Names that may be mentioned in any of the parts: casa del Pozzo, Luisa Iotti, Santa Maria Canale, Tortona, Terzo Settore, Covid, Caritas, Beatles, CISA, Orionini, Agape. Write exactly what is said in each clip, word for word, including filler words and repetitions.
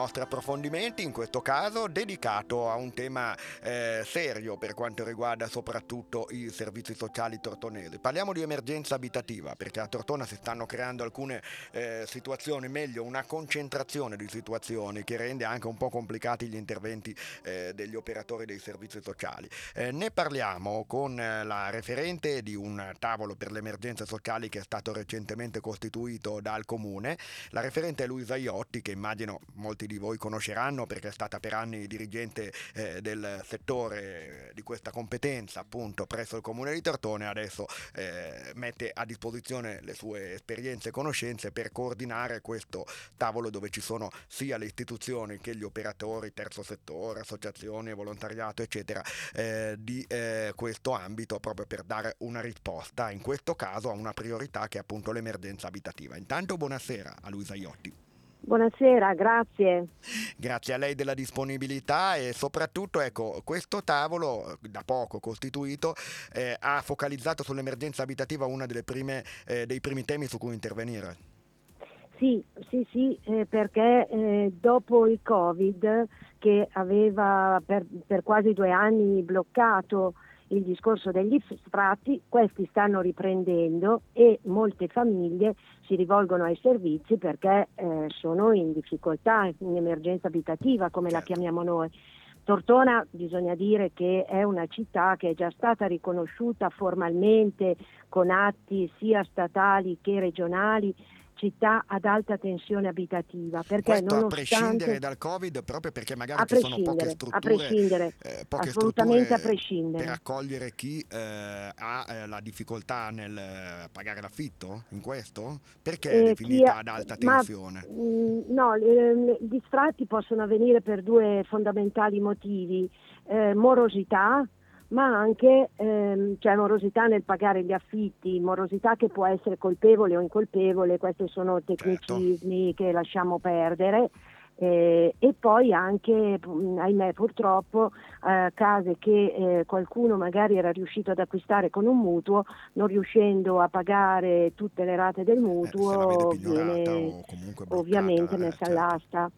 nostro approfondimento, in questo caso dedicato a un tema eh, serio per quanto riguarda soprattutto i servizi sociali tortonesi. Parliamo di emergenza abitativa, perché a Tortona si stanno creando alcune eh, situazioni, meglio una concentrazione di situazioni che rende anche un po' complicati gli interventi eh, degli operatori dei servizi sociali. Eh, ne parliamo con la referente di un tavolo per le emergenze sociali che è stato recentemente costituito dal Comune. La referente è Luisa Iotti, che immagino molti di voi conosceranno perché è stata per anni dirigente eh, del settore di questa competenza appunto presso il Comune di Tortona, e adesso eh, mette a disposizione le sue esperienze e conoscenze per coordinare questo tavolo dove ci sono sia le istituzioni che gli operatori, terzo settore, associazioni, volontariato eccetera eh, di eh, questo ambito, proprio per dare una risposta in questo caso a una priorità che è appunto l'emergenza abitativa. Intanto buonasera a Luisa Iotti. Buonasera, grazie. Grazie a lei della disponibilità e soprattutto, ecco, questo tavolo da poco costituito eh, ha focalizzato sull'emergenza abitativa una delle prime eh, dei primi temi su cui intervenire. Sì, sì, sì, eh, perché eh, dopo il Covid, che aveva per, per quasi due anni bloccato il discorso degli sfratti, questi stanno riprendendo e molte famiglie si rivolgono ai servizi perché eh, sono in difficoltà, in emergenza abitativa, come la chiamiamo noi. Tortona, bisogna dire che è una città che è già stata riconosciuta formalmente con atti sia statali che regionali, città ad alta tensione abitativa. Perché questo nonostante, a prescindere dal Covid, proprio perché magari ci sono poche strutture, a prescindere, eh, poche assolutamente strutture a prescindere. Per accogliere chi eh, ha eh, la difficoltà nel pagare l'affitto, in questo? Perché è eh, definita chi, ad alta tensione? Ma, mh, no, eh, gli sfratti possono avvenire per due fondamentali motivi, eh, morosità, ma anche ehm, cioè morosità nel pagare gli affitti, morosità che può essere colpevole o incolpevole, questi sono tecnicismi, certo, che lasciamo perdere, eh, e poi anche, ahimè purtroppo, eh, case che eh, qualcuno magari era riuscito ad acquistare con un mutuo, non riuscendo a pagare tutte le rate del mutuo, eh, viene o bloccata, ovviamente messa, certo, all'asta.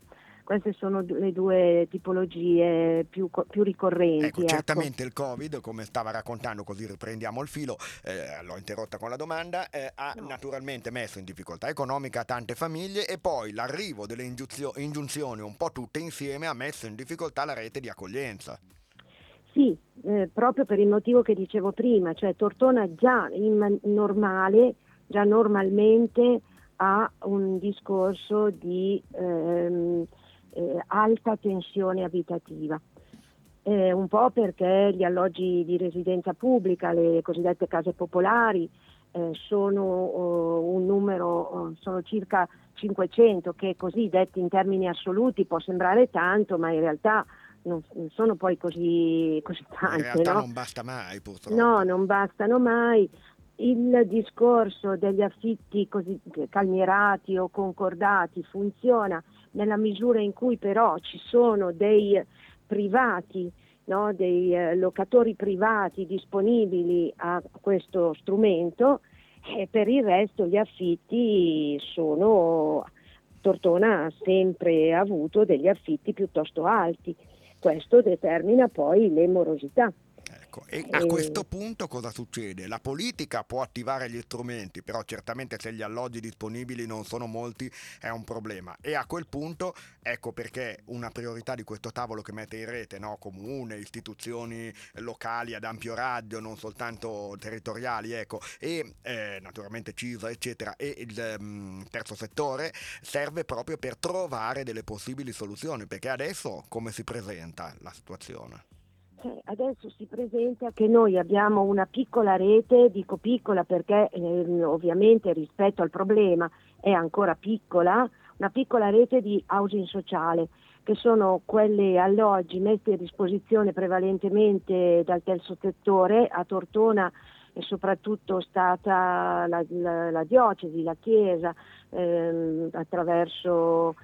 Queste sono le due tipologie più, più ricorrenti. Ecco, ecco. Certamente il Covid, come stava raccontando, così riprendiamo il filo, eh, l'ho interrotta con la domanda, eh, ha no. naturalmente messo in difficoltà economica tante famiglie, e poi l'arrivo delle ingiunzio- ingiunzioni un po' tutte insieme ha messo in difficoltà la rete di accoglienza. Sì, eh, proprio per il motivo che dicevo prima, cioè Tortona già in normale, già normalmente ha un discorso di... Ehm, Eh, alta tensione abitativa, eh, un po' perché gli alloggi di residenza pubblica, le cosiddette case popolari, eh, sono oh, un numero, oh, sono circa cinquecento, che così detti in termini assoluti può sembrare tanto, ma in realtà non sono poi così, così tante. In realtà no? Non basta mai, purtroppo. No, non bastano mai. Il discorso degli affitti così calmierati o concordati funziona nella misura in cui però ci sono dei privati, no? dei eh, locatori privati disponibili a questo strumento, e per il resto gli affitti sono, Tortona ha sempre avuto degli affitti piuttosto alti, questo determina poi le morosità. Ecco, e a questo punto cosa succede? La politica può attivare gli strumenti, però certamente se gli alloggi disponibili non sono molti è un problema, e a quel punto ecco perché una priorità di questo tavolo che mette in rete, no, comune, istituzioni locali ad ampio raggio, non soltanto territoriali, ecco, e eh, naturalmente CISA eccetera e il um, terzo settore, serve proprio per trovare delle possibili soluzioni, perché adesso come si presenta la situazione? Adesso si presenta che noi abbiamo una piccola rete, dico piccola perché eh, ovviamente rispetto al problema è ancora piccola, una piccola rete di housing sociale, che sono quelle alloggi messi a disposizione prevalentemente dal terzo settore. A Tortona è soprattutto stata la, la, la diocesi, la chiesa, ehm, attraverso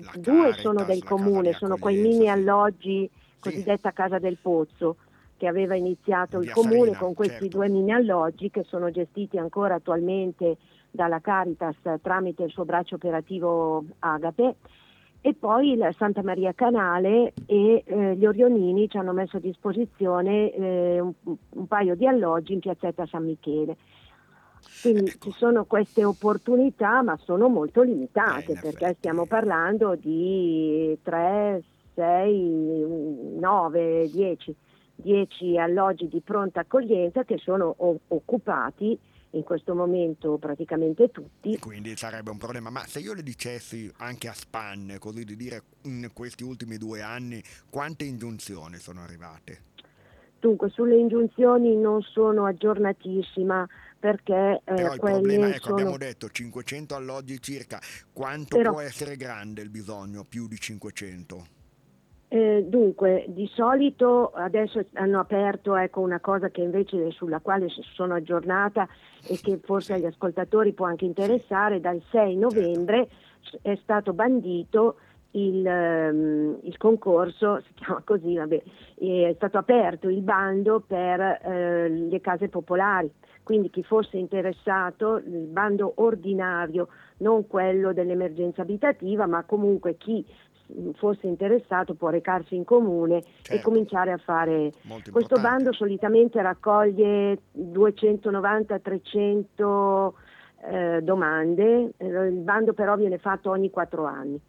la due Caritas, sono del comune, sono quei mini alloggi, sì, cosiddetta casa del Pozzo, che aveva iniziato il comune, Salina, con questi, certo, due mini alloggi che sono gestiti ancora attualmente dalla Caritas tramite il suo braccio operativo Agape, E poi la Santa Maria Canale e eh, gli Orionini ci hanno messo a disposizione eh, un, un paio di alloggi in piazzetta San Michele. Quindi ecco, ci sono queste opportunità, ma sono molto limitate, eh, perché stiamo parlando di tre, sei, nove, dieci alloggi di pronta accoglienza che sono o- occupati in questo momento praticamente tutti. E quindi sarebbe un problema, ma se io le dicessi anche a spanne, così di dire, in questi ultimi due anni quante ingiunzioni sono arrivate? Dunque, sulle ingiunzioni non sono aggiornatissima, perché eh, però il problema, ecco, sono... abbiamo detto cinquecento alloggi circa, quanto però... può essere grande il bisogno, più di cinquecento? Eh, dunque, di solito adesso hanno aperto, ecco, una cosa che invece sulla quale sono aggiornata e che forse agli ascoltatori può anche interessare, dal sei novembre è stato bandito il, um, il concorso, si chiama così, vabbè, è stato aperto il bando per eh, le case popolari. Quindi chi fosse interessato, il bando ordinario, non quello dell'emergenza abitativa, ma comunque chi fosse interessato può recarsi in comune, certo, e cominciare a fare questo bando. Solitamente raccoglie duecentonovanta trecento eh, domande. Il bando però viene fatto ogni quattro anni.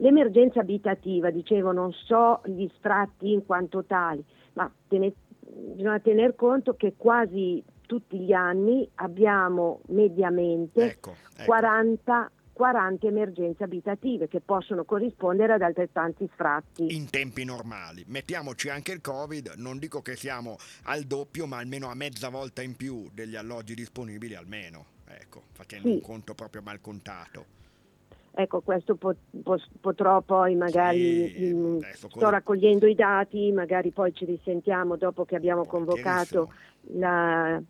L'emergenza abitativa, dicevo, non so gli sfratti in quanto tali, ma tene, bisogna tener conto che quasi tutti gli anni abbiamo mediamente ecco, ecco. quaranta quaranta emergenze abitative che possono corrispondere ad altrettanti sfratti. In tempi normali, mettiamoci anche il Covid, non dico che siamo al doppio, ma almeno a mezza volta in più degli alloggi disponibili, almeno, ecco, facendo sì, un conto proprio mal contato. Ecco, questo pot- pot- potrò poi magari, sì, mh, sto cosa... raccogliendo i dati, magari poi ci risentiamo dopo che abbiamo convocato la... il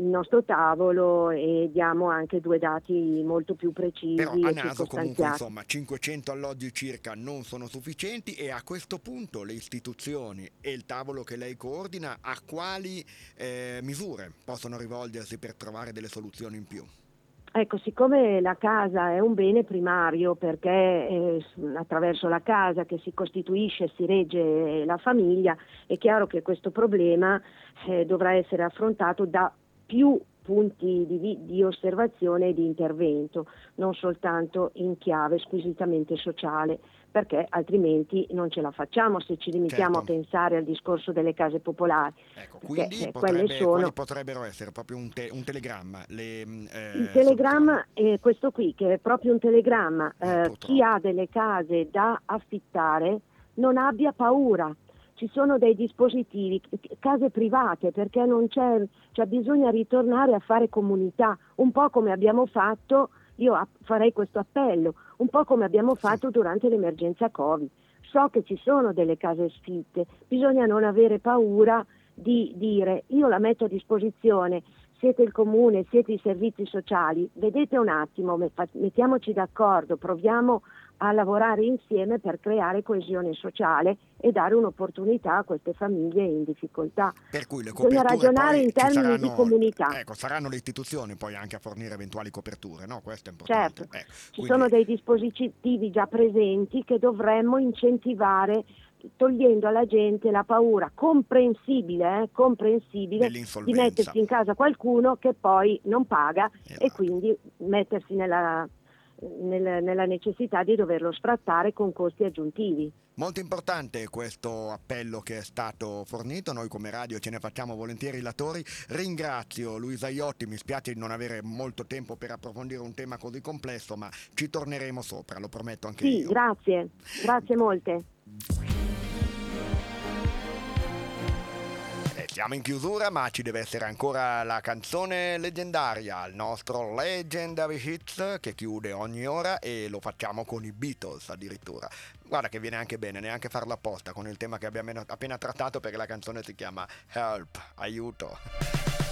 nostro tavolo e diamo anche due dati molto più precisi. Però a naso comunque, insomma, cinquecento alloggi circa non sono sufficienti, e a questo punto le istituzioni e il tavolo che lei coordina a quali eh, misure possono rivolgersi per trovare delle soluzioni in più? Ecco, siccome la casa è un bene primario, perché eh, attraverso la casa che si costituisce e si regge la famiglia, è chiaro che questo problema eh, dovrà essere affrontato da più punti di, di osservazione e di intervento, non soltanto in chiave squisitamente sociale, perché altrimenti non ce la facciamo se ci limitiamo, certo, a pensare al discorso delle case popolari. Ecco, quindi potrebbe, quelle sono... potrebbero essere proprio un, te, un telegramma. Le, eh, il telegramma sono... è questo qui, che è proprio un telegramma. Eh, chi ha delle case da affittare non abbia paura. Ci sono dei dispositivi, case private, perché non c'è, cioè bisogna ritornare a fare comunità, un po' come abbiamo fatto, io farei questo appello, un po' come abbiamo fatto durante l'emergenza Covid. So che ci sono delle case sfitte, bisogna non avere paura di dire: io la metto a disposizione, siete il comune, siete i servizi sociali, vedete un attimo, mettiamoci d'accordo, proviamo a lavorare insieme per creare coesione sociale e dare un'opportunità a queste famiglie in difficoltà. Per cui le coperture, bisogna ragionare in termini saranno, di comunità. Ecco, saranno le istituzioni poi anche a fornire eventuali coperture, no? Questo è importante. Certo, eh, ci quindi... sono dei dispositivi già presenti che dovremmo incentivare, togliendo alla gente la paura comprensibile, eh, comprensibile di mettersi in casa qualcuno che poi non paga, esatto, e quindi mettersi nella... nella necessità di doverlo sfrattare con costi aggiuntivi. Molto importante questo appello che è stato fornito, noi come radio ce ne facciamo volentieri latori. Ringrazio Luisa Iotti, mi spiace di non avere molto tempo per approfondire un tema così complesso, ma ci torneremo sopra, lo prometto anche sì, io. Sì, grazie, grazie molte. Siamo in chiusura, ma ci deve essere ancora la canzone leggendaria, il nostro Legendary Hits che chiude ogni ora, e lo facciamo con i Beatles addirittura. Guarda che viene anche bene, neanche farlo apposta con il tema che abbiamo appena trattato, perché la canzone si chiama Help, aiuto.